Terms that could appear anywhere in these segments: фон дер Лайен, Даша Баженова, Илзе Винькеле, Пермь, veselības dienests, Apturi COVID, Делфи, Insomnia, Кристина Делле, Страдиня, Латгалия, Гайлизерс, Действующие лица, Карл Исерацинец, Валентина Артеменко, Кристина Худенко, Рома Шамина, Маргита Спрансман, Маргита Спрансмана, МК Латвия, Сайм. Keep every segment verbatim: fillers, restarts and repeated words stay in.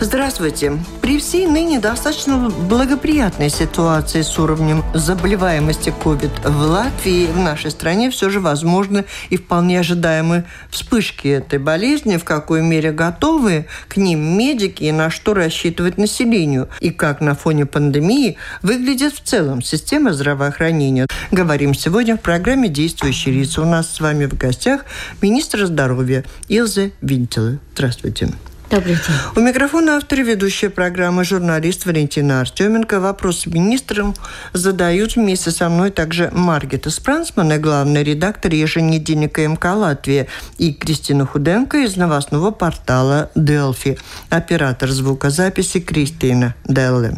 Здравствуйте. При всей ныне достаточно благоприятной ситуации с уровнем заболеваемости COVID в Латвии, в нашей стране все же возможны и вполне ожидаемые вспышки этой болезни, в какой мере готовы к ним медики и на что рассчитывать населению, и как на фоне пандемии выглядит в целом система здравоохранения. Говорим сегодня в программе «Действующие лица». У нас с вами в гостях министр здоровья Илзе Винькеле. Здравствуйте. Добрый день. У микрофона автор и ведущая программы журналист Валентина Артеменко. Вопросы министрам задают вместе со мной также Маргита Спрансмана, главный редактор еженедельника МК «Латвия», и Кристина Худенко из новостного портала «Делфи», оператор звукозаписи Кристина Делле.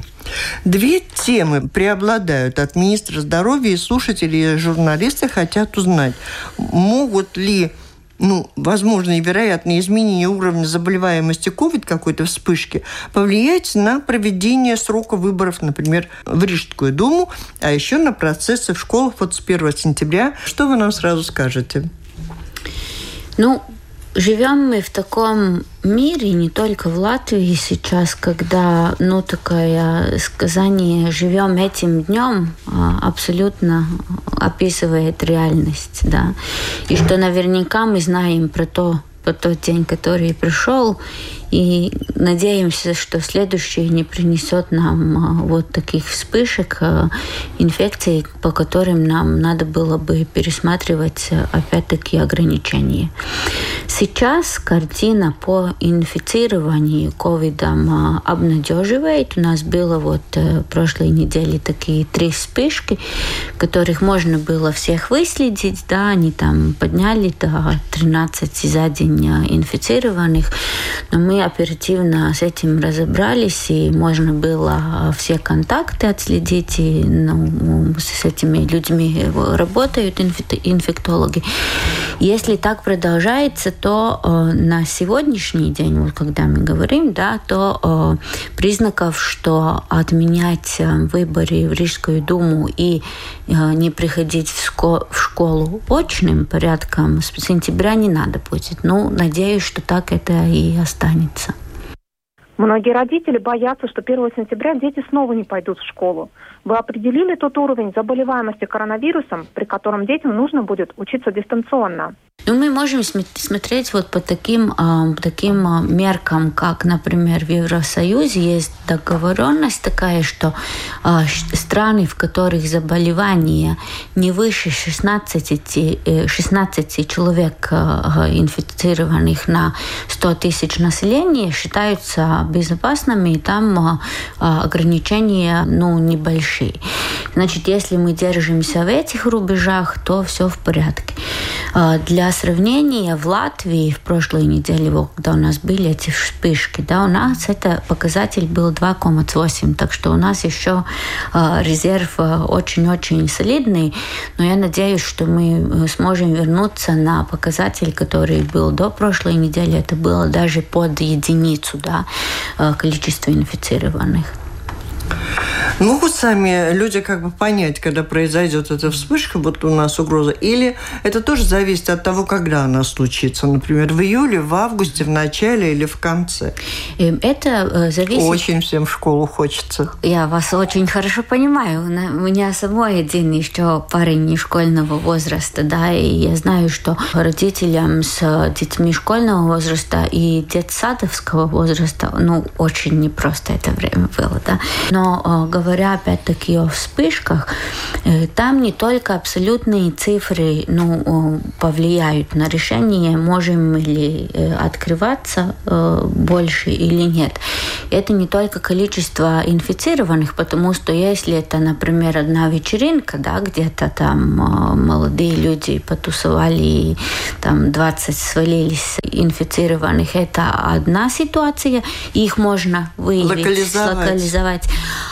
Две темы преобладают от министра здоровья, и слушатели и журналисты хотят узнать, могут ли... Ну, возможные вероятные изменения уровня заболеваемости COVID, какой-то вспышки, повлиять на проведение срока выборов, например, в Рижскую думу, а еще на процессы в школах вот с первого сентября. Что вы нам сразу скажете? Ну, живем мы в таком мире, не только в Латвии сейчас, когда, ну, такое сказание «живем этим днем» абсолютно описывает реальность, да. И что наверняка мы знаем про то, про тот день, который пришел, и надеемся, что следующий не принесет нам вот таких вспышек инфекций, по которым нам надо было бы пересматривать опять-таки ограничения. Сейчас картина по инфицированию ковидом обнадеживает. У нас было вот прошлой неделе такие три вспышки, которых можно было всех выследить, да, они там подняли до тринадцати за день инфицированных, но мы оперативно с этим разобрались, и можно было все контакты отследить, и, ну, с этими людьми работают инфектологи. Если так продолжается, то э, на сегодняшний день, вот когда мы говорим, да, то э, признаков, что отменять э, выборы в Рижскую думу и э, не приходить в, ско- в школу очным порядком с сентября не надо будет. Ну, надеюсь, что так это и останется. Многие родители боятся, что первого сентября дети снова не пойдут в школу. Вы определили тот уровень заболеваемости коронавирусом, при котором детям нужно будет учиться дистанционно? Ну, мы можем смотреть вот по таким, таким меркам, как, например, в Евросоюзе есть договоренность такая, что страны, в которых заболевание не выше шестнадцати, шестнадцати человек инфицированных на сто тысяч населения, считаются безопасными, и там ограничения, ну, небольшие. Значит, если мы держимся в этих рубежах, то все в порядке. Для сравнения, в Латвии в прошлой неделе, когда у нас были эти вспышки, да, у нас это показатель был два целых восемь, так что у нас еще резерв очень-очень солидный, но я надеюсь, что мы сможем вернуться на показатель, который был до прошлой недели, это было даже под единицу, да, количество инфицированных. Могут сами люди как бы понять, когда произойдет эта вспышка, вот у нас угроза, или это тоже зависит от того, когда она случится, например, в июле, в августе, в начале или в конце? Это зависит... Очень всем в школу хочется. Я вас очень хорошо понимаю. У меня самой один еще парень школьного возраста, да, и я знаю, что родителям с детьми школьного возраста и детсадовского возраста, ну, очень непросто это время было, да. Но говоря опять-таки о вспышках, там не только абсолютные цифры, ну, повлияют на решение, можем ли открываться больше или нет. Это не только количество инфицированных, потому что если это, например, одна вечеринка, да, где-то там молодые люди потусовали, и там двадцать свалились инфицированных, это одна ситуация, их можно выявить, локализовать. локализовать.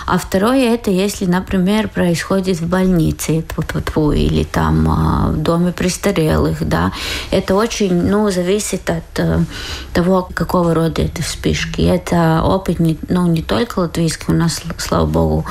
А второе, Второе – это если, например, происходит в больнице или там в доме престарелых, да, это очень, ну, зависит от того, какого рода это вспышки. Это опыт не, ну, не только латвийский, у нас, слава богу,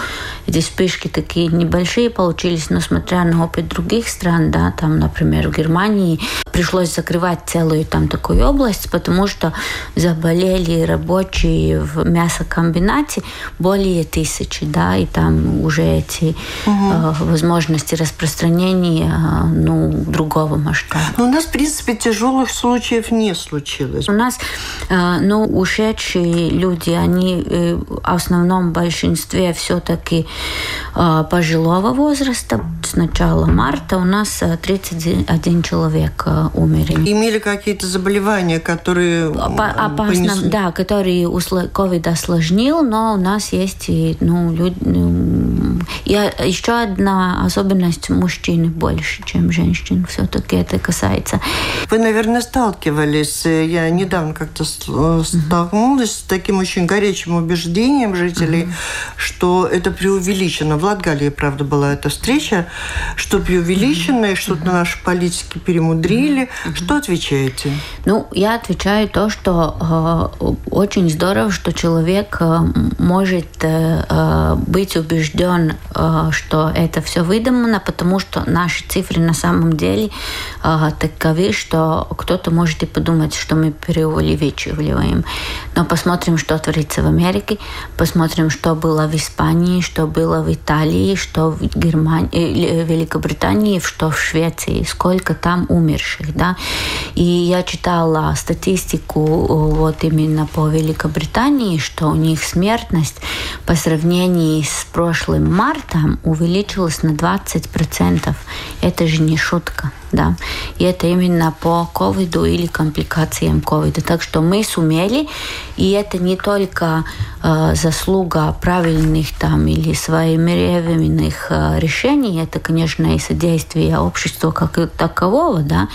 эти вспышки такие небольшие получились, но смотря на опыт других стран, да, там, например, в Германии пришлось закрывать целую там такую область, потому что заболели рабочие в мясокомбинате более тысячи, да, и там уже эти угу. э, возможности распространения э, ну, другого масштаба. Но у нас, в принципе, тяжелых случаев не случилось. У нас, э, ну, ушедшие люди, они э, в основном в большинстве все-таки э, пожилого возраста. С начала марта у нас тридцать один человек э, умерли. Имели какие-то заболевания, которые... По- опасно, да, которые COVID осложнил, но у нас есть и, ну, люди... И еще одна особенность: мужчин больше, чем женщин. Все-таки это касается. Вы, наверное, сталкивались. Я недавно как-то mm-hmm. столкнулась с таким очень горячим убеждением жителей, mm-hmm. что это преувеличено. В Латгалии, правда, была эта встреча, что преувеличено, mm-hmm. и что-то mm-hmm. наши политики перемудрили. Mm-hmm. Что отвечаете? Ну, я отвечаю то, что э, очень здорово, что человек э, может э, быть убежден, что это все выдумано, потому что наши цифры на самом деле э, таковы, что кто-то может и подумать, что мы преувеличиваем. Но посмотрим, что творится в Америке, посмотрим, что было в Испании, что было в Италии, что в Германии, в Великобритании, что в Швеции, сколько там умерших, да. И я читала статистику вот именно по Великобритании, что у них смертность по сравнению с прошлым мартом увеличилась на двадцать процентов. Это же не шутка, да. И это именно по ковиду или компликациям ковида. Так что мы сумели, и это не только э, заслуга правильных там или своевременных э, решений, это, конечно, и содействие обществу как такового, да,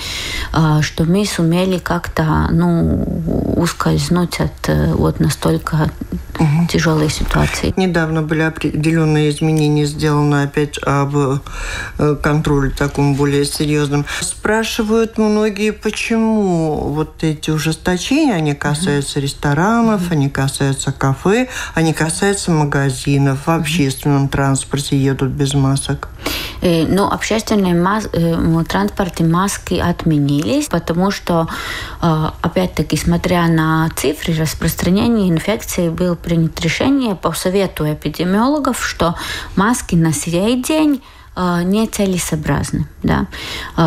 э, что мы сумели как-то, ну, ускользнуть от э, вот настолько угу. тяжелой ситуации. Недавно были определенные изменения сделаны опять об контроле таком более серьезном. Спрашивают многие, почему вот эти ужесточения, они касаются mm-hmm. ресторанов, mm-hmm. они касаются кафе, они касаются магазинов, в общественном mm-hmm. транспорте едут без масок. Э, ну, общественные мас- э, транспорты маски отменились, потому что, э, опять-таки, смотря на цифры распространения инфекции, было принято решение по совету эпидемиологов, что маски на сей день нецелесообразны, да,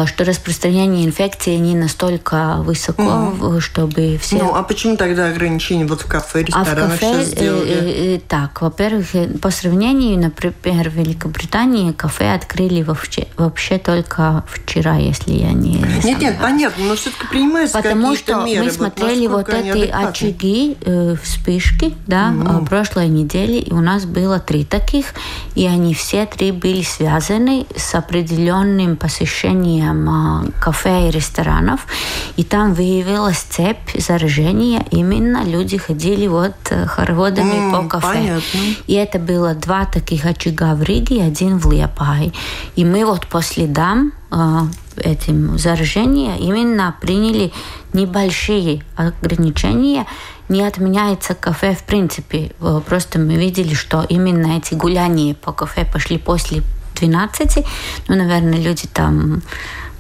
что распространение инфекции не настолько высоко, mm-hmm. чтобы все... Ну, а почему тогда ограничения вот в кафе, ресторанах а сейчас сделали? Так, во-первых, по сравнению, например, в Великобритании кафе открыли вообще, вообще только вчера, если я не... Нет, нет, понятно, но все-таки принимаются потому какие-то меры. Потому что мы смотрели вот, вот эти очаги, э, вспышки, да, mm-hmm. прошлой недели, и у нас было три таких, и они все три были связаны с определенным посещением кафе и ресторанов. И там выявилась цепь заражения. Именно люди ходили вот хороводами mm, по кафе. Понятно. И это было два таких очага в Риге, один в Лиепае. И мы вот по следам этим заражения именно приняли небольшие ограничения. Не отменяется кафе в принципе. Просто мы видели, что именно эти гуляния по кафе пошли после двенадцати, ну, наверное, люди там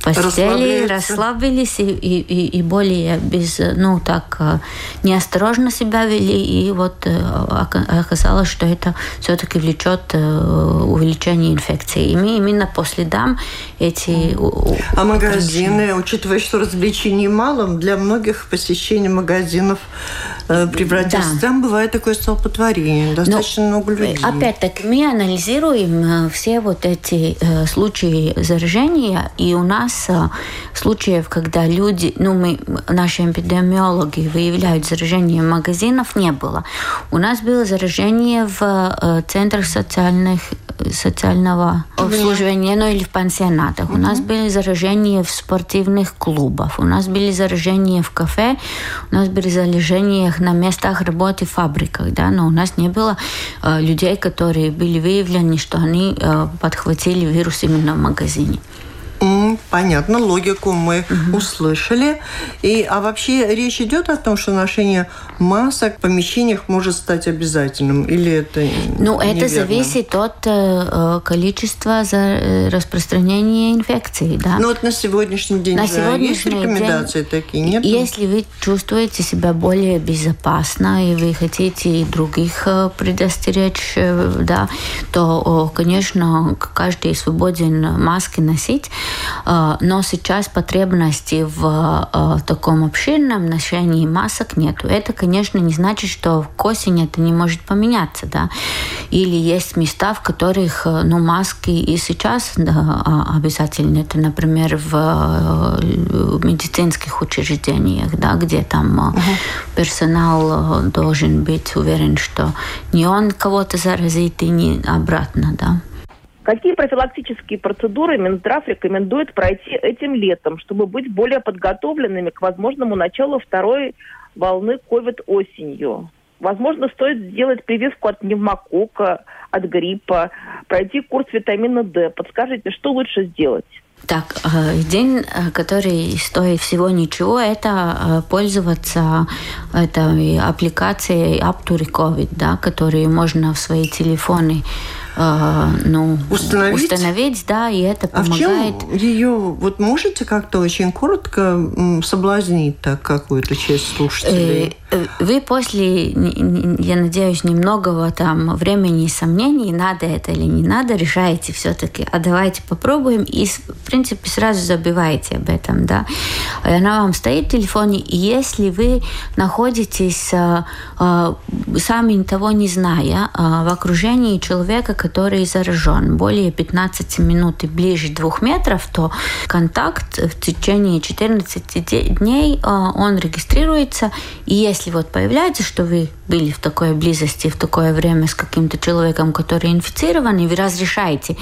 посели, расслабились и, и, и более без, ну, так неосторожно себя вели, и вот оказалось, что это все-таки влечет увеличение инфекции. И мы именно по следам эти... А магазины, учитывая, что развлечений мало, для многих посещение магазинов превратилось. Да. Там бывает такое столпотворение, достаточно Но, много людей. Опять-таки, мы анализируем все вот эти случаи заражения, и у нас из случаев, когда люди, ну, мы, наши эпидемиологи выявляют заражение магазинов, не было. У нас было заражение в центрах социальных, социального обслуживания, ну, или в пансионатах. У нас были заражения в спортивных клубах. У нас были заражения в кафе. У нас были заражения на местах работы в фабриках, да, но у нас не было э, людей, которые были выявлены, что они э, подхватили вирус именно в магазине. Понятно, логику мы угу. услышали. И, а вообще речь идет о том, что ношение масок в помещениях может стать обязательным? Или это Ну, неверно? Это зависит от э, количества распространения инфекции. Да? Ну, вот на сегодняшний день на да, сегодняшний есть рекомендации день, такие? Нет? Если вы чувствуете себя более безопасно, и вы хотите и других предостеречь, да, то, конечно, каждый свободен маски носить. Но сейчас потребности в таком общинном ношении масок нету. Это, конечно, не значит, что к осени это не может поменяться, да. Или есть места, в которых, ну, маски и сейчас, да, обязательно. Это, например, в медицинских учреждениях, да, где там угу. персонал должен быть уверен, что не он кого-то заразит и не обратно, да. Какие профилактические процедуры Минздрав рекомендует пройти этим летом, чтобы быть более подготовленными к возможному началу второй волны ковид осенью? Возможно, стоит сделать прививку от пневмокока, от гриппа, пройти курс витамина Д. Подскажите, что лучше сделать? Так, день, который стоит всего ничего, это пользоваться этой аппликацией Apturi COVID, да, которую можно в свои телефоны Э, ну, установить? установить, да, и это а помогает. А в чем ее, вот можете как-то очень коротко соблазнить так какую-то часть слушателей? Вы после, я надеюсь, немного там времени и сомнений, надо это или не надо, решаете все-таки, а давайте попробуем, и, в принципе, сразу забываете об этом, да. Она вам стоит в телефоне, и если вы находитесь, сами того не зная, в окружении человека, который заражен более пятнадцати минут и ближе двух метров, то контакт в течение четырнадцати дней он регистрируется. И если вот появляется, что вы были в такой близости, в такое время с каким-то человеком, который инфицирован, и вы разрешаете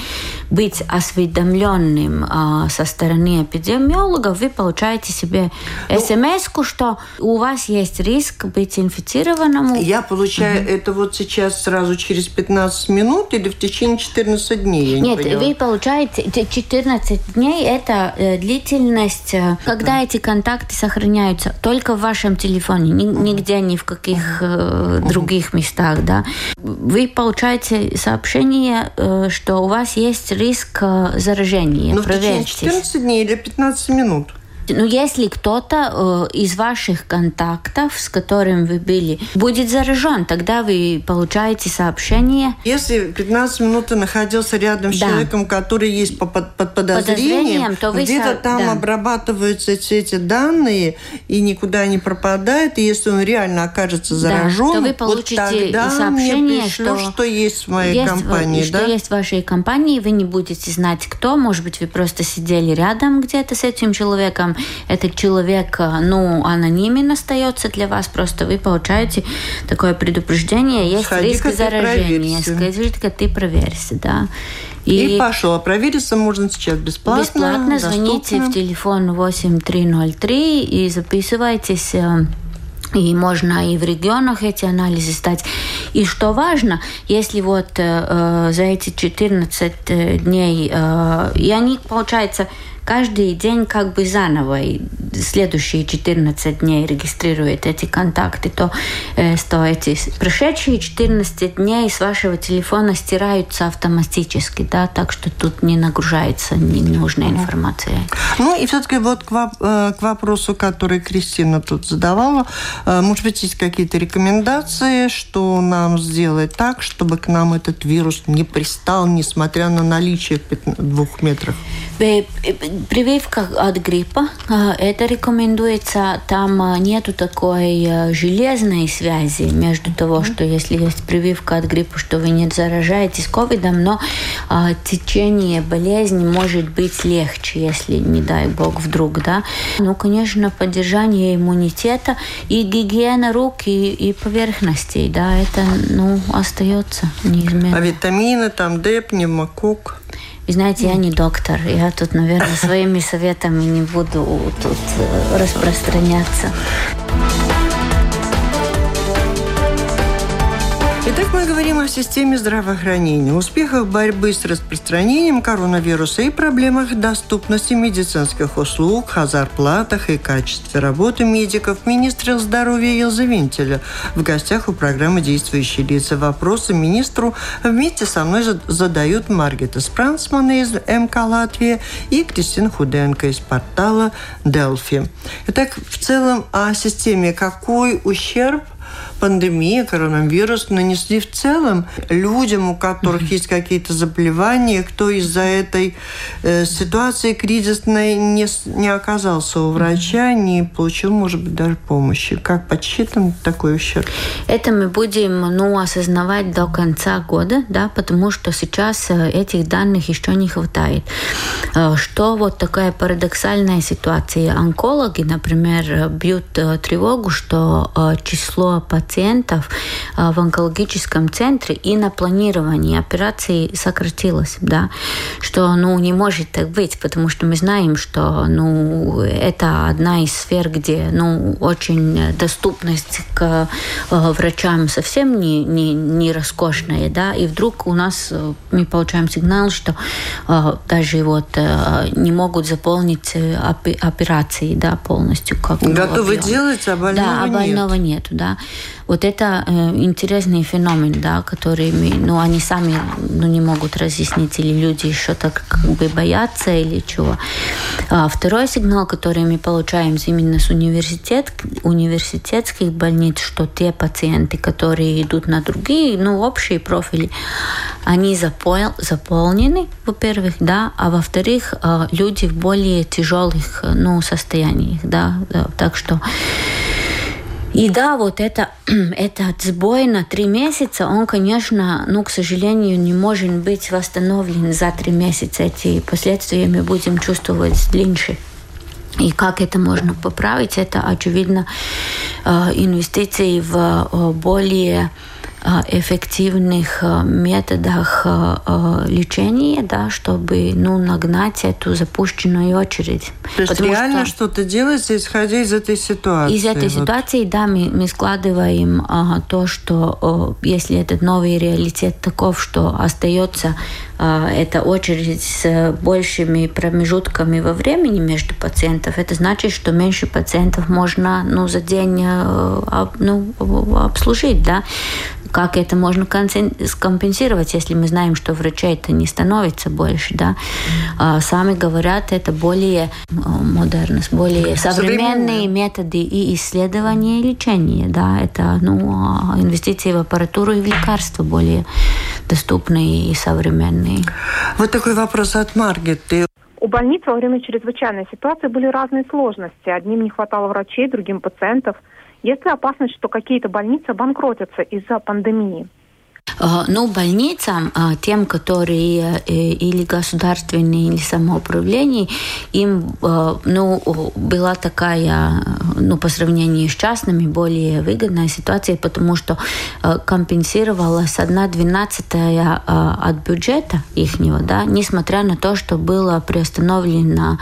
быть осведомленным со стороны эпидемиолога, вы получаете себе смс-ку, что у вас есть риск быть инфицированным. Я получаю угу. это вот сейчас сразу через пятнадцать минут или в течение четырнадцати дней? Нет, поняла. Вы получаете четырнадцать дней, это э, длительность, э, когда да. эти контакты сохраняются только в вашем телефоне, ни, угу. нигде, ни в каких э, угу. других местах, да. Вы получаете сообщение, э, что у вас есть риск э, заражения. Но проверьтесь. В течение четырнадцати дней или пятнадцати минут? Ну, если кто-то э, из ваших контактов, с которым вы были, будет заражен, тогда вы получаете сообщение. Если пятнадцать минут находился рядом да. с человеком, который есть по, под, под подозрением, подозрением, то вы где-то со... там да. обрабатываются все эти данные и никуда не пропадает. И если он реально окажется заражен, да, то вы получите вот тогда сообщение, мне пришло, что, что есть в моей есть, компании. Что да? есть в вашей компании, вы не будете знать, кто. Может быть, вы просто сидели рядом где-то с этим человеком. Этот человек, ну, анонимен остается для вас, просто вы получаете такое предупреждение, есть Сходи-ка риск заражения, скажи-ка ты проверься, да. И, и пошло. Провериться можно сейчас бесплатно. Бесплатно звоните доступно. В телефон восемь три ноль три и записывайтесь. И можно и в регионах эти анализы сдать. И что важно, если вот э, за эти четырнадцать дней, э, и они, получается, каждый день как бы заново, и следующие четырнадцать дней регистрируют эти контакты, то, э, то эти прошедшие четырнадцать дней с вашего телефона стираются автоматически, да, так что тут не нагружается ненужная информация. Ну и все-таки вот к, воп- к вопросу, который Кристина тут задавала, может быть, есть какие-то рекомендации, что нам сделать так, чтобы к нам этот вирус не пристал, несмотря на наличие двух метров? Прививка от гриппа – это это рекомендуется, там нету такой железной связи между того, mm-hmm. что если есть прививка от гриппа, что вы не заражаетесь ковидом, но а, течение болезни может быть легче, если, не дай бог, вдруг, да. Ну, конечно, поддержание иммунитета и гигиена рук и, и поверхностей, да, это, ну, остается неизменно. А витамины, там, Д, пневмокок? Вы знаете, я не доктор. Я тут, наверное, своими советами не буду тут распространяться. Итак, мы говорим о системе здравоохранения, успехах борьбы с распространением коронавируса и проблемах доступности медицинских услуг, о зарплатах и качестве работы медиков. Министр здоровья Илзе Винькеле в гостях у программы «Действующие лица». Вопросы министру вместе со мной задают Маргита Спрансмана из МК Латвия и Кристина Худенко из портала «Делфи». Итак, в целом о системе. Какой ущерб пандемия, коронавирус нанесли в целом людям, у которых есть какие-то заболевания, кто из-за этой э, ситуации кризисной не, не оказался у врача, не получил, может быть, даже помощи. Как подсчитан такой ущерб? Это мы будем, ну, осознавать до конца года, да, потому что сейчас этих данных еще не хватает. Что вот такая парадоксальная ситуация? Онкологи, например, бьют тревогу, что число пациентов в онкологическом центре и на планировании операций сократилось, да, что, ну, не может так быть, потому что мы знаем, что, ну, это одна из сфер, где, ну, очень доступность к врачам совсем не, не, не роскошная, да, и вдруг у нас мы получаем сигнал, что даже вот не могут заполнить операции, да, полностью. Как готовы объем делать, а больного, да, а больного нет. нету, да. Вот это э, интересный феномен, да, который, ну, они сами, ну, не могут разъяснить, или люди еще так как бы боятся или чего. А второй сигнал, который мы получаем именно с университет, университетских больниц, что те пациенты, которые идут на другие, ну, общие профили, они запол- заполнены, во-первых, да, а во-вторых, э, люди в более тяжелых, ну, состояниях, да, да, так что... И да, вот это, этот сбой на три месяца, он, конечно, ну, к сожалению, не может быть восстановлен за три месяца. Эти последствия мы будем чувствовать дальше. И как это можно поправить? Это, очевидно, инвестиции в более эффективных методах лечения, да, чтобы, ну, нагнать эту запущенную очередь. То есть потому реально что что-то делается, исходя из этой ситуации? Из этой вот ситуации, да, мы, мы складываем а, то, что а, если этот новый реалитет таков, что остается а, эта очередь с большими промежутками во времени между пациентов, это значит, что меньше пациентов можно, ну, за день а, ну, обслужить, да. Как это можно компенсировать, если мы знаем, что врачей-то не становится больше, да? А сами говорят, это более модерность, более современные методы и исследования и лечения, да? Это, ну, инвестиции в аппаратуру и в лекарства более доступные и современные. Вот такой вопрос от Маргиты. У больниц во время чрезвычайной ситуации были разные сложности. Одним не хватало врачей, другим пациентов. Есть ли опасность, что какие-то больницы обанкротятся из-за пандемии? Ну, больницам, тем, которые или государственные, или самоуправление, им, ну, была такая, ну, по сравнению с частными, более выгодная ситуация, потому что компенсировалась одна двенадцатая от бюджета ихнего, да, несмотря на то, что было приостановлено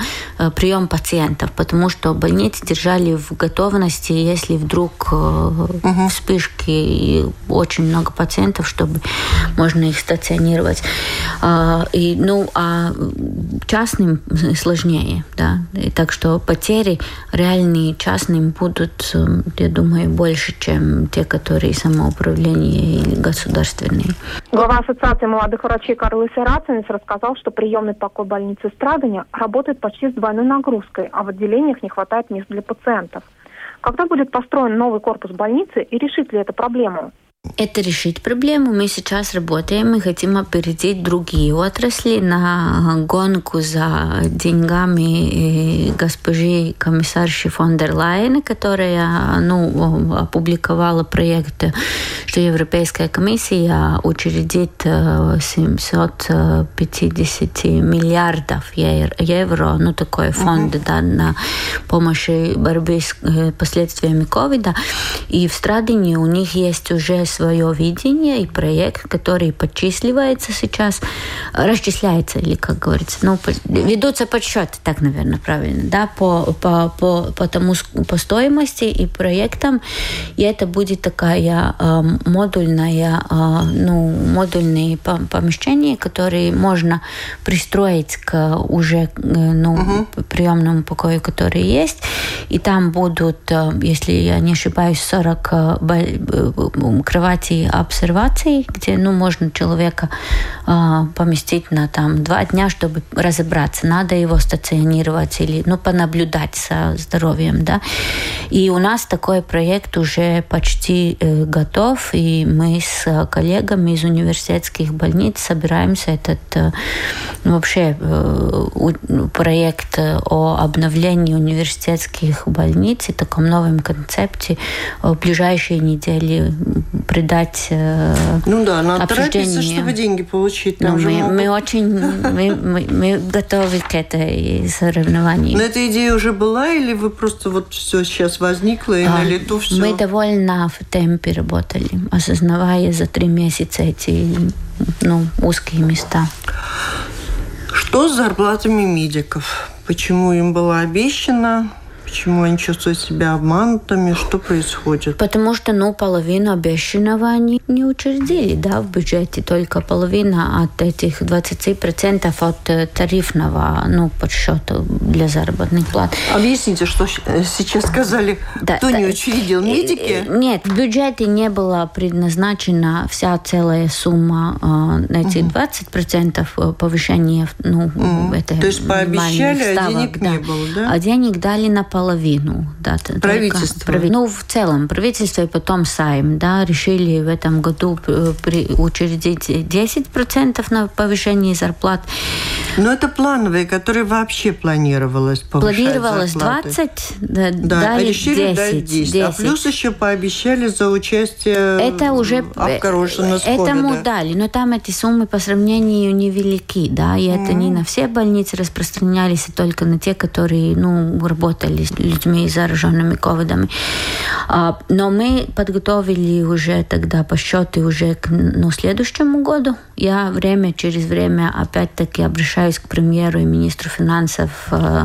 прием пациентов, потому что больницы держали в готовности, если вдруг вспышки и очень много пациентов, что чтобы можно их стационировать. А, и, ну, а частным сложнее, да. И так что потери реальные частным будут, я думаю, больше, чем те, которые самоуправление или государственные. Глава Ассоциации молодых врачей Карл Исерацинец рассказал, что приемный покой больницы Страдиня работает почти с двойной нагрузкой, а в отделениях не хватает мест для пациентов. Когда будет построен новый корпус больницы и решит ли это проблему? Это решить проблему. Мы сейчас работаем и хотим опередить другие отрасли на гонку за деньгами госпожи комиссарши фон дер Лайен, которая ну, опубликовала проект, что Европейская комиссия учредит семьсот пятьдесят миллиардов евро, ну такой фонд uh-huh. да, на помощь борьбе с последствиями ковида. И в Страдине у них есть уже свое видение и проект, который подчисливается сейчас, расчисляется, или, как говорится, ну, ведутся подсчеты, так, наверное, правильно, да, по, по, по, по, тому, по стоимости и проектам, и это будет такая э, модульная, э, ну, модульные помещения, которые можно пристроить к уже, э, ну, uh-huh. приемному покою, который есть, и там будут, э, если я не ошибаюсь, сорок э, э, кровати обсерваций, где ну, можно человека э, поместить на там, два дня, чтобы разобраться, надо его стационировать или ну, понаблюдать со здоровьем. Да? И у нас такой проект уже почти э, готов, и мы с коллегами из университетских больниц собираемся этот э, вообще э, проект о обновлении университетских больниц и таком новом концепте в ближайшие недели придать э, ну да, надо торопиться, чтобы деньги получить. Там же мы, мы очень мы, мы, мы готовы к этой соревнованию. Но эта идея уже была, или вы просто вот все сейчас возникло и а, на лету все? Мы довольно в темпе работали, осознавая за три месяца эти ну, узкие места. Что с зарплатами медиков? Почему им было обещано? Почему они чувствуют себя обманутыми? Что происходит? Потому что, ну, половину обещанного они не учредили, да, в бюджете. Только половина от этих двадцати процентов от тарифного, ну, подсчета для заработных плат. Объясните, что сейчас сказали, да, кто да, не учредил, медики? Нет, в бюджете не была предназначена вся целая сумма э, этих угу. двадцати процентов повышения, ну, угу. это то есть пообещали, ставок, а денег да. не было, да? А денег дали на половину. Половину, да, правительство. Только, ну, в целом, правительство и потом Сайм, да, решили в этом году при, учредить десять процентов на повышение зарплат. Но это плановые, которые вообще планировалось повышать планировалось зарплаты. двадцать, да, да, решили дать десять. А плюс еще пообещали за участие это уже обкороченного схода. Этому да? дали, но там эти суммы по сравнению невелики, да, и это mm. не на все больницы распространялись, а только на те, которые, ну, работали с людьми, зараженными ковидом. Но мы подготовили уже тогда подсчеты уже к ну, следующему году. Я время через время опять-таки обращаюсь к премьеру и министру финансов э,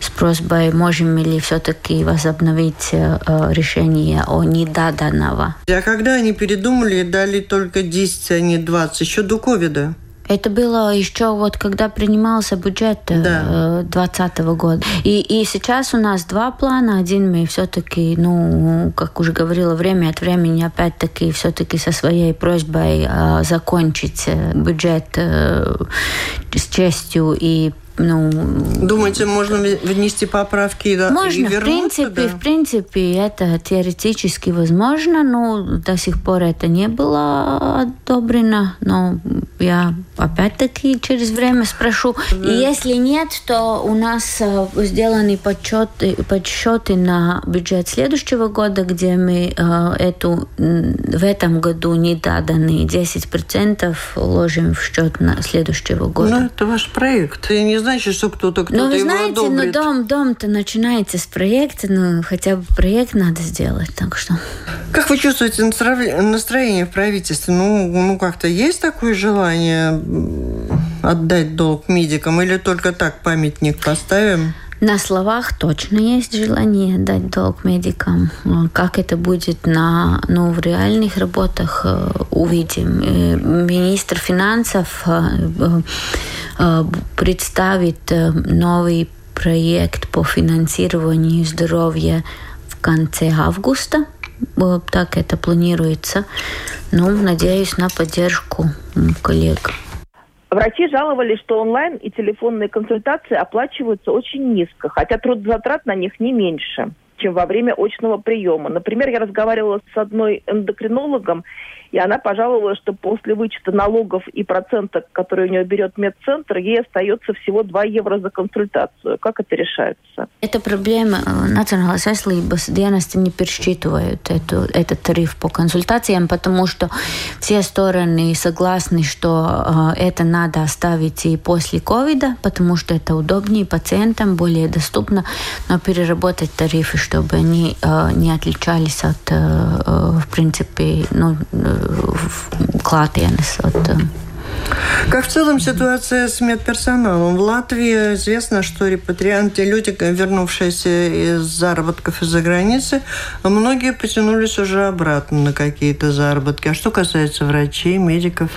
с просьбой, можем ли все-таки возобновить э, решение о недоданного. А когда они передумали и дали только десять, а не двадцать, еще до ковида? Это было еще вот когда принимался бюджет да. двадцатого года. И, и сейчас у нас два плана. Один мы все-таки, ну, как уже говорила, время от времени опять-таки все-таки со своей просьбой э, закончить бюджет э, с честью и ну, думаете, можно внести поправки да, можно, и вернуться? Можно, в принципе, да? в принципе, это теоретически возможно, но до сих пор это не было одобрено, но я опять-таки через время спрошу. Да. И если нет, то у нас сделаны подсчеты, подсчеты на бюджет следующего года, где мы эту, в этом году недоданные десять процентов ложим в счет на следующего года. Ну, это ваш проект. И не значит, что кто-то, кто-то ну, вы его знаете, одобрит. Ну, дом, дом-то начинается с проекта, ну, хотя бы проект надо сделать, так что... Как вы чувствуете настроение в правительстве? Ну, ну как-то есть такое желание отдать долг медикам или только так памятник поставим? На словах точно есть желание дать долг медикам. Как это будет на, ну, в реальных работах, увидим. Министр финансов представит новый проект по финансированию здоровья в конце августа. Так это планируется. Ну, надеюсь на поддержку коллег. Врачи жаловались, что онлайн и телефонные консультации оплачиваются очень низко, хотя трудозатрат на них не меньше. чем во время очного приема. Например, я разговаривала с одной эндокринологом, и она пожаловалась, что после вычета налогов и процентов, которые у нее берет медцентр, ей остается всего два евро за консультацию. Как это решается? Эта проблема Национальной veselības dienesta не пересчитывают эту, этот тариф по консультациям, потому что все стороны согласны, что это надо оставить и после ковида, потому что это удобнее пациентам, более доступно, но переработать тарифы, чтобы они не отличались от, в принципе, ну, klātienes от... Как в целом ситуация с медперсоналом? В Латвии известно, что репатрианты, люди, вернувшиеся из заработков из-за границы, многие потянулись уже обратно на какие-то заработки. А что касается врачей, медиков?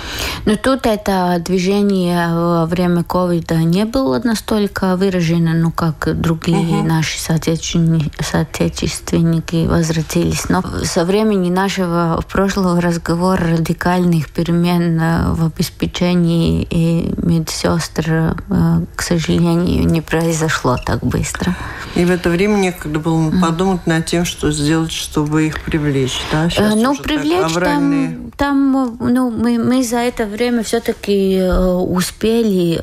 Но тут это движение во время ковида не было настолько выражено, ну, как другие угу. наши соотечественники возвратились. Но со времени нашего прошлого разговора радикальных перемен в обеспечении и медсестр, к сожалению, не произошло так быстро. И в это время некогда было подумать над тем, что сделать, чтобы их привлечь, да? Сейчас ну, привлечь там, там, ну, мы, мы за это время все-таки успели,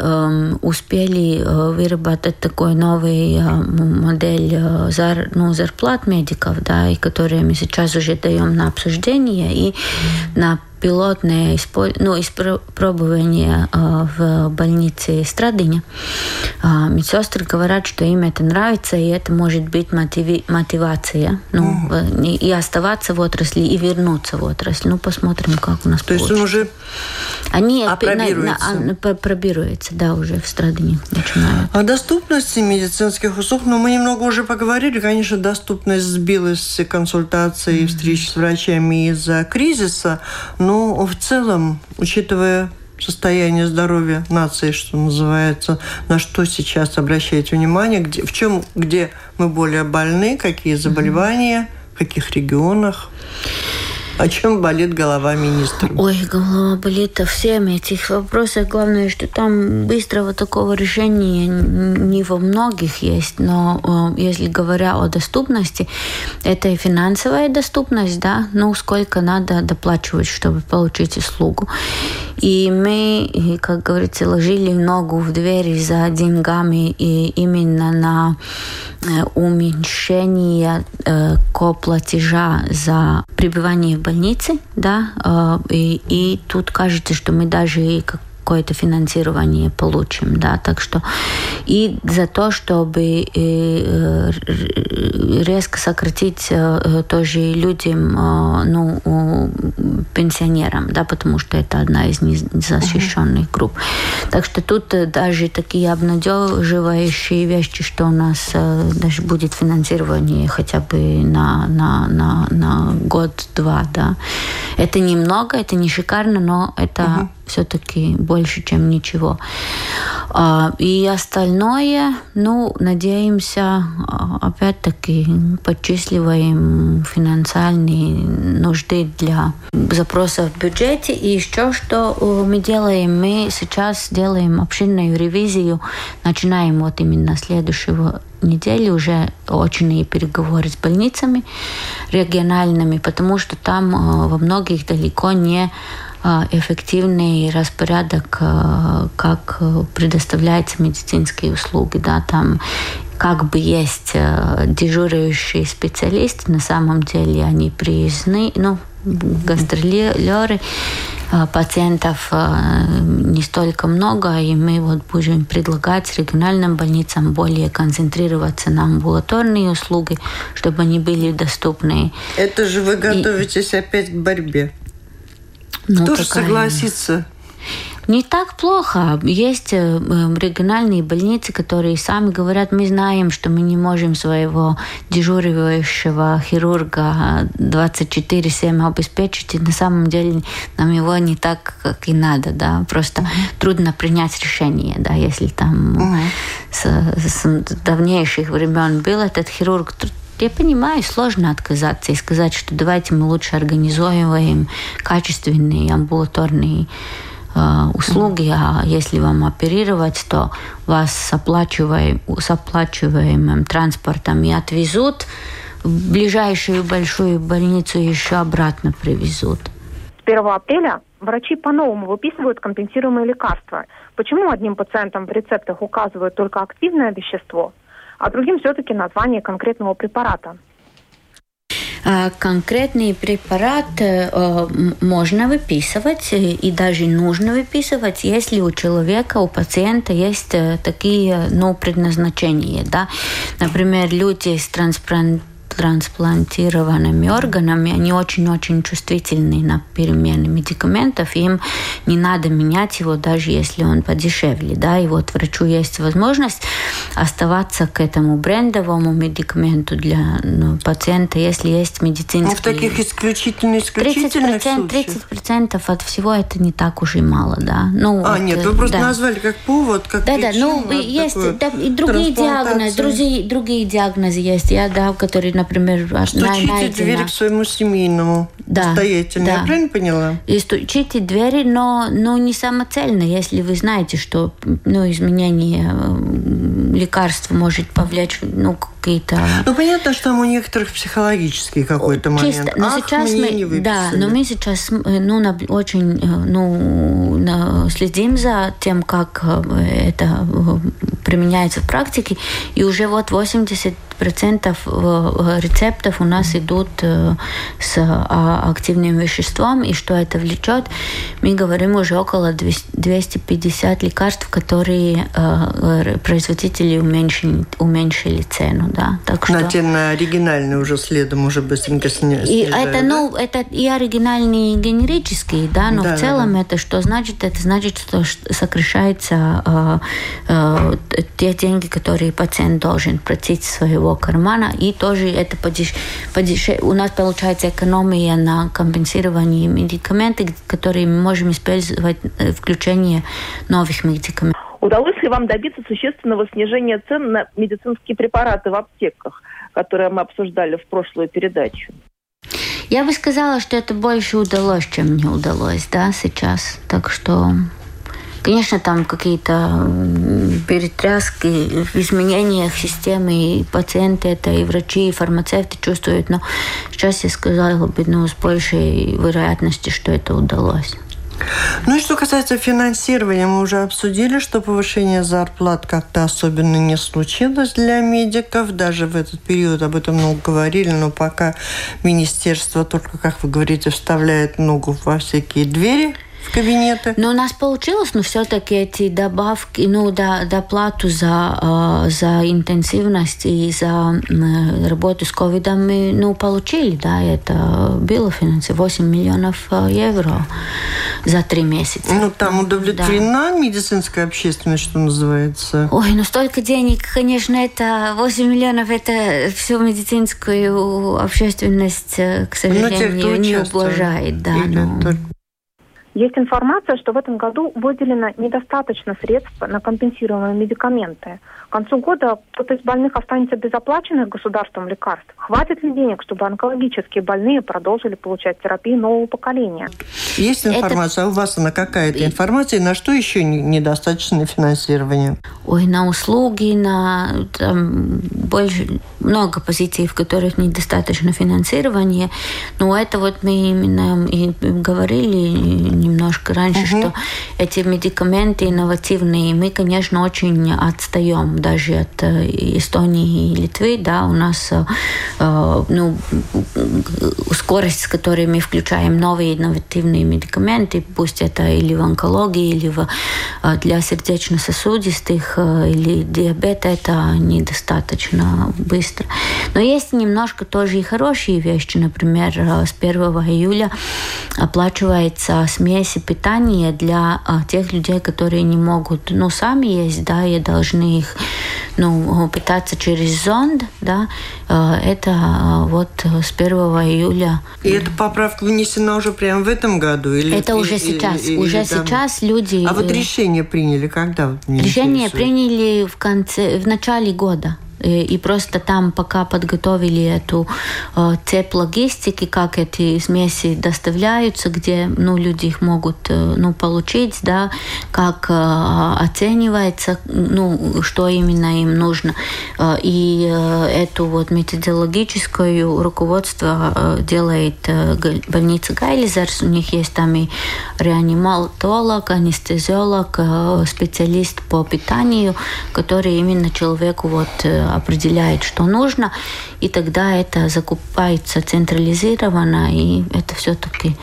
успели выработать такой новый модель зар, ну, зарплат медиков, да, и которые мы сейчас уже даем на обсуждение и на пилотное исполь... ну, испробование э, в больнице Страдиня. Э, медсестры говорят, что им это нравится, и это может быть мотиви... мотивация ну, mm. и, и оставаться в отрасли, и вернуться в отрасль. Ну, посмотрим, как у нас То получится. То есть он уже Они апробируется? На, на, на, пробируется, да, уже в Страдине начинают. О доступности медицинских услуг, но ну, мы немного уже поговорили. Конечно, доступность сбилась с консультацией, встреч с врачами из-за кризиса, но в целом, учитывая состояние здоровья нации, что называется, на что сейчас обращать внимание, где, в чем, где мы более больны, какие заболевания, в каких регионах? О чем болит голова министра? Ой, голова болит о всем этих вопросах. Главное, что там быстрого такого решения не во многих есть. Но если говоря о доступности, это и финансовая доступность, да, ну, сколько надо доплачивать, чтобы получить услугу. И мы, как говорится, ложили ногу в дверь за деньгами и именно на уменьшение коплатежа за пребывание в больнице, да, и, и тут кажется, что мы даже какое-то финансирование получим, да, так что и за то, чтобы резко сократить тоже людям, ну, пенсионерам, да, потому что это одна из незащищенных групп. Так что тут даже такие обнадеживающие вещи, что у нас даже будет финансирование хотя бы на, на, на, на год-два, да. Это немного, это не шикарно, но это uh-huh. все-таки больше, чем ничего. И остальное, ну, надеемся, опять-таки, подчисливаем финансальные нужды для запросов в бюджете. И еще что мы делаем? Мы сейчас делаем общинную ревизию, начинаем вот именно следующего недели уже очные переговоры с больницами региональными, потому что там во многих далеко не эффективный распорядок, как предоставляются медицинские услуги, да, там как бы есть дежурящие специалисты, на самом деле они приездные, ну, гастролеры, пациентов не столько много, и мы вот будем предлагать региональным больницам более концентрироваться на амбулаторные услуги, чтобы они были доступны. Это же вы готовитесь и... опять к борьбе. Ну, кто же согласится? Не так плохо. Есть региональные больницы, которые сами говорят, мы знаем, что мы не можем своего дежуривающего хирурга двадцать четыре семь обеспечить, и на самом деле нам его не так, как и надо, да. Просто mm-hmm. трудно принять решение, да, если там mm-hmm. с, с давнейших времен был этот хирург. Я понимаю, сложно отказаться и сказать, что давайте мы лучше организуем качественные амбулаторные э, услуги, а если вам оперировать, то вас с оплачиваемым транспортом и отвезут в ближайшую большую больницу еще обратно привезут. С первого апреля врачи по-новому выписывают компенсируемые лекарства. Почему одним пациентам в рецептах указывают только активное вещество, а другим все-таки название конкретного препарата? Конкретный препарат можно выписывать и даже нужно выписывать, если у человека, у пациента есть такие, ну, предназначения, да. Например, люди с трансплантацией, трансплантированными органами, они очень-очень чувствительны на перемены медикаментов, им не надо менять его, даже если он подешевле, да, и вот врачу есть возможность оставаться к этому брендовому медикаменту для, ну, пациента, если есть медицинский... А в таких исключительно-исключительных случаях? тридцать процентов от всего это не так уж и мало, да. Ну, а, вот, нет, вы просто да. назвали как повод, как да, причину. Да, ну, есть да, и другие диагнозы, другие, другие диагнозы есть, я, да, которые, например, стучите найдено... двери к своему семейному да, настоятельно. Да. Я правильно поняла? И стучите двери, но, но не самоцельно, если вы знаете, что, ну, изменение лекарства может повлечь, ну, какие-то... Ну, понятно, что там у некоторых психологический какой-то момент. Чисто, но Ах, сейчас мы, не выписали. Да, но мы сейчас, ну, на, очень, ну, на, следим за тем, как это применяется в практике, и уже вот восемьдесят процентов рецептов у нас идут с активным веществом, и что это влечет, мы говорим уже около двести пятьдесят лекарств, которые производители уменьшили, уменьшили цену, да. Так что... На те на оригинальные уже следом уже быстренько снижают. И это, да? ну, это и оригинальные, и генерические, да, но да, в целом да. это что значит? Это значит, что сокращаются э, э, те деньги, которые пациент должен платить своего кармана, и тоже это подеш... Подеш... у нас получается экономия на компенсировании медикаментов, которые мы можем использовать включение новых медикаментов. Удалось ли вам добиться существенного снижения цен на медицинские препараты в аптеках, которые мы обсуждали в прошлую передачу? Я бы сказала, что это больше удалось, чем не удалось, да, сейчас. Так что... Конечно, там какие-то перетряски в изменениях системы, и пациенты это, и врачи, и фармацевты чувствуют, но сейчас я сказала бы, ну, с большей вероятностью, что это удалось. Ну и что касается финансирования, мы уже обсудили, что повышение зарплат как-то особенно не случилось для медиков. Даже в этот период об этом много говорили, но пока министерство только, как вы говорите, вставляет ногу во всякие двери. Кабинеты. Но у нас получилось, но все-таки эти добавки, ну, до, доплату за, э, за интенсивность и за э, работу с ковидом мы, ну, получили, да, это было финансирование, восемь миллионов евро за три месяца. Ну, там удовлетворена да. медицинская общественность, что называется? Ой, ну, столько денег, конечно, это восемь миллионов, это всю медицинскую общественность, к сожалению, ну, не ублажает, да, ну... Только... Есть информация, что в этом году выделено недостаточно средств на компенсируемые медикаменты. К концу года кто-то из больных останется без оплаченных государством лекарств. Хватит ли денег, чтобы онкологические больные продолжили получать терапию нового поколения? Есть информация, это... а у вас она какая-то информация, на что еще недостаточно финансирования? Ой, на услуги, на там, больше много позиций, в которых недостаточно финансирования. Но это вот мы именно и говорили немножко раньше, угу. что эти медикаменты инновативные, мы, конечно, очень отстаем даже от Эстонии и Литвы, да, у нас э, ну, скорость, с которой мы включаем новые инновативные медикаменты, пусть это или в онкологии, или в, для сердечно-сосудистых, или диабета, это недостаточно быстро. Но есть немножко тоже и хорошие вещи, например, с первого июля оплачивается смеси питания для а, тех людей, которые не могут, ну, сами есть, да, и должны их, ну, питаться через зонд, да, это вот с первого июля. И эта поправка вынесена уже прямо в этом году? Или, это или, уже сейчас. Или, уже или, сейчас там... люди... А вот решение приняли когда? Решение приняли в конце, в начале года. И просто там пока подготовили эту э, цепь логистики, как эти смеси доставляются, где ну, люди их могут э, ну, получить, да, как э, оценивается, ну, что именно им нужно. И э, эту вот методологическую руководство э, делает э, больница Гайлизерс. У них есть там и реаниматолог, анестезиолог, э, специалист по питанию, который именно человеку вот определяет, что нужно, и тогда это закупается централизированно, и это все-таки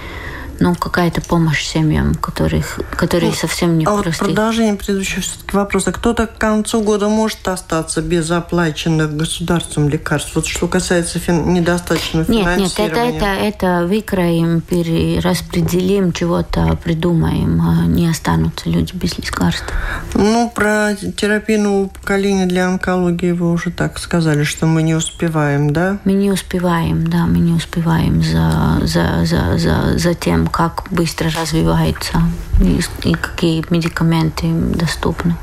ну, какая-то помощь семьям, которых, которые ну, совсем не а просты. Вот продолжение предыдущего все-таки вопроса. Кто-то к концу года может остаться без оплаченных государством лекарств? Вот что касается фин... недостаточного нет, финансирования. Нет, это, это, это выкроим, перераспределим, чего-то придумаем. Не останутся люди без лекарств. Ну, про терапию нового поколения для онкологии вы уже так сказали, что мы не успеваем, да? Мы не успеваем, да, мы не успеваем за, за, за, за, за тем, как быстро развивается и, и какие медикаменты доступны.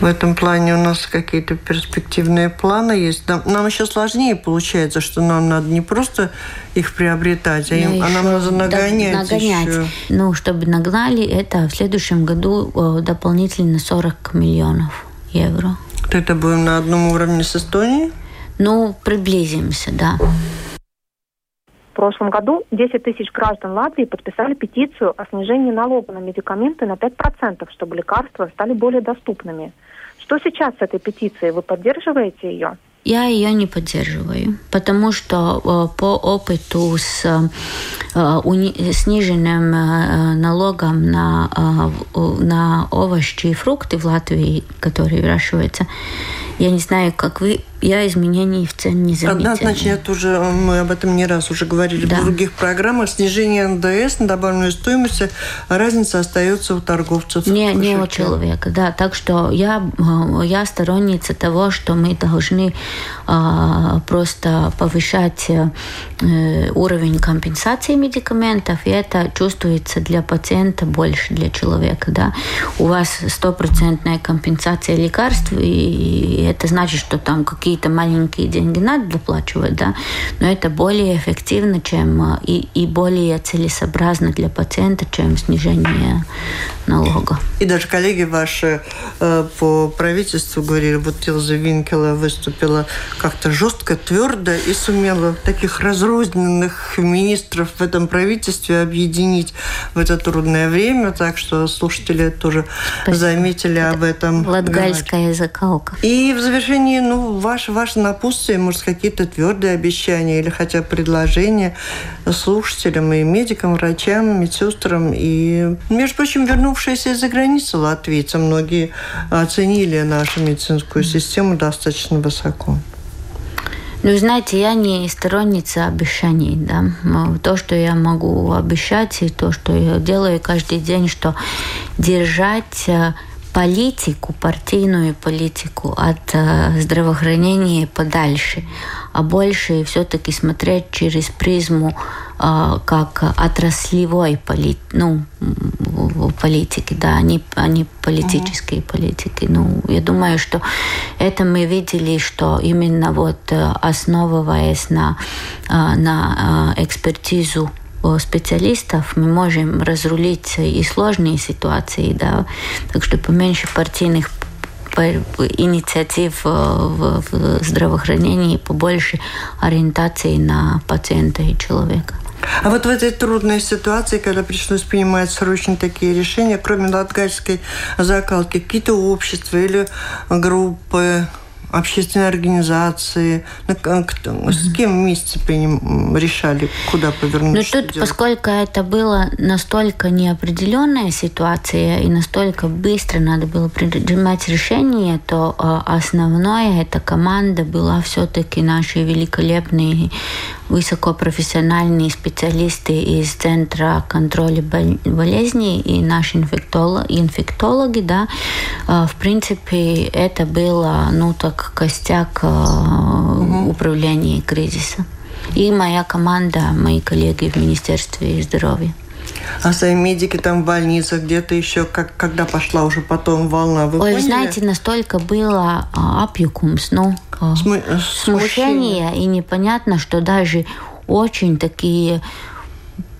В этом плане у нас какие-то перспективные планы есть. Нам, нам еще сложнее получается, что нам надо не просто их приобретать, а, им, а нам надо нагонять, нагонять еще. Ну, чтобы нагнали, это в следующем году дополнительно сорок миллионов евро. Это будем на одном уровне с Эстонией? Ну, приблизимся, да. В прошлом году десять тысяч граждан Латвии подписали петицию о снижении налога на медикаменты на пять процентов, чтобы лекарства стали более доступными. Что сейчас с этой петицией? Вы поддерживаете ее? Я ее не поддерживаю, потому что по опыту с сниженным налогом на, на овощи и фрукты в Латвии, которые выращиваются, я не знаю, как вы, я изменений в цене не заметила. Однозначно, это уже, мы об этом не раз уже говорили да. в других программах. Снижение эн дэ эс на добавленную стоимость, разница остается у торговцев. Не, не у человека, да. Так что я, я сторонница того, что мы должны э, просто повышать э, уровень компенсации медикаментов, и это чувствуется для пациента больше, для человека, да. У вас стопроцентная компенсация лекарств, и это значит, что там какие-то маленькие деньги надо доплачивать, да, но это более эффективно, чем и, и более целесообразно для пациента, чем снижение налога. И даже коллеги ваши э, по правительству говорили, вот Илзе Винькеле выступила как-то жестко, твердо и сумела таких разрозненных министров в этом правительстве объединить в это трудное время, так что слушатели тоже Спасибо. Заметили это об этом. Латгальская закалка. И в завершении, ну, ваше, ваше напутствие, может, какие-то твердые обещания или хотя бы предложения слушателям и медикам, врачам, медсестрам. И, между прочим, вернувшиеся из-за границы латвийцы, многие оценили нашу медицинскую систему достаточно высоко. Ну, знаете, я не сторонница обещаний, да. То, что я могу обещать, и то, что я делаю каждый день, что держать политику, партийную политику от здравоохранения подальше, а больше все-таки смотреть через призму как отраслевой полит, ну, политики, да, они, они политические mm-hmm. политики. Ну, я думаю, что это мы видели, что именно вот основываясь на, на экспертизу специалистов, мы можем разрулить и сложные ситуации, да, так что поменьше партийных инициатив в здравоохранении, побольше ориентации на пациента и человека. А вот в этой трудной ситуации, когда пришлось принимать срочно такие решения, кроме латгальской закалки, какие-то общества или группы, общественные организации, с кем вместе решали, куда повернуть? Ну, тут, делать? Поскольку это была настолько неопределенная ситуация и настолько быстро надо было принимать решение, то основное эта команда была все-таки наши великолепные высокопрофессиональные специалисты из Центра контроля болезней и наши инфектологи, да, в принципе, это было, ну, так, костяк угу. управления кризисом. И моя команда, мои коллеги в Министерстве здоровья. А сами медики там в больницах, где-то еще, как, когда пошла уже потом волна, вы Ой, поняли? Знаете, настолько было а, апьюкумс, ну, а, Смы- смущение, и непонятно, что даже очень такие,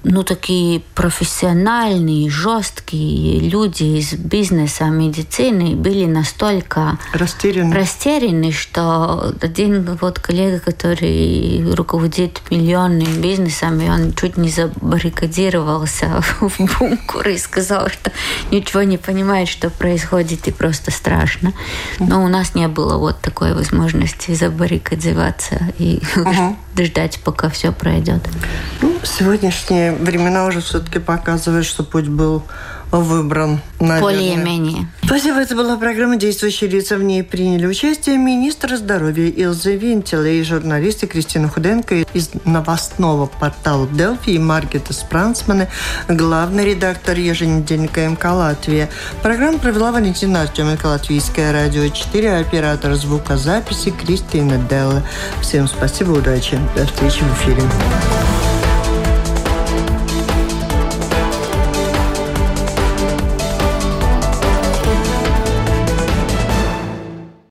ну, такие профессиональные, жесткие люди из бизнеса, медицины были настолько растеряны, растеряны что один вот коллега, который руководит миллионными бизнесами, он чуть не забаррикадировался в бункер и сказал, что ничего не понимает, что происходит, и просто страшно. Но у нас не было вот такой возможности забаррикадироваться и uh-huh. ждать, пока все пройдет. Ну, сегодняшнее времена уже все-таки показывают, что путь был выбран, наверное. Более-менее. Спасибо. Это была программа «Действующие лица». В ней приняли участие министр здоровья Илзе Винькеле и журналисты Кристина Худенко из новостного портала «Делфи» и Маргита Спрансмана, главный редактор еженедельника МК «Латвия». Программу провела Валентина Артеменко, Латвийское радио четыре, оператор звукозаписи Кристина Делле. Всем спасибо, удачи. До встречи в эфире.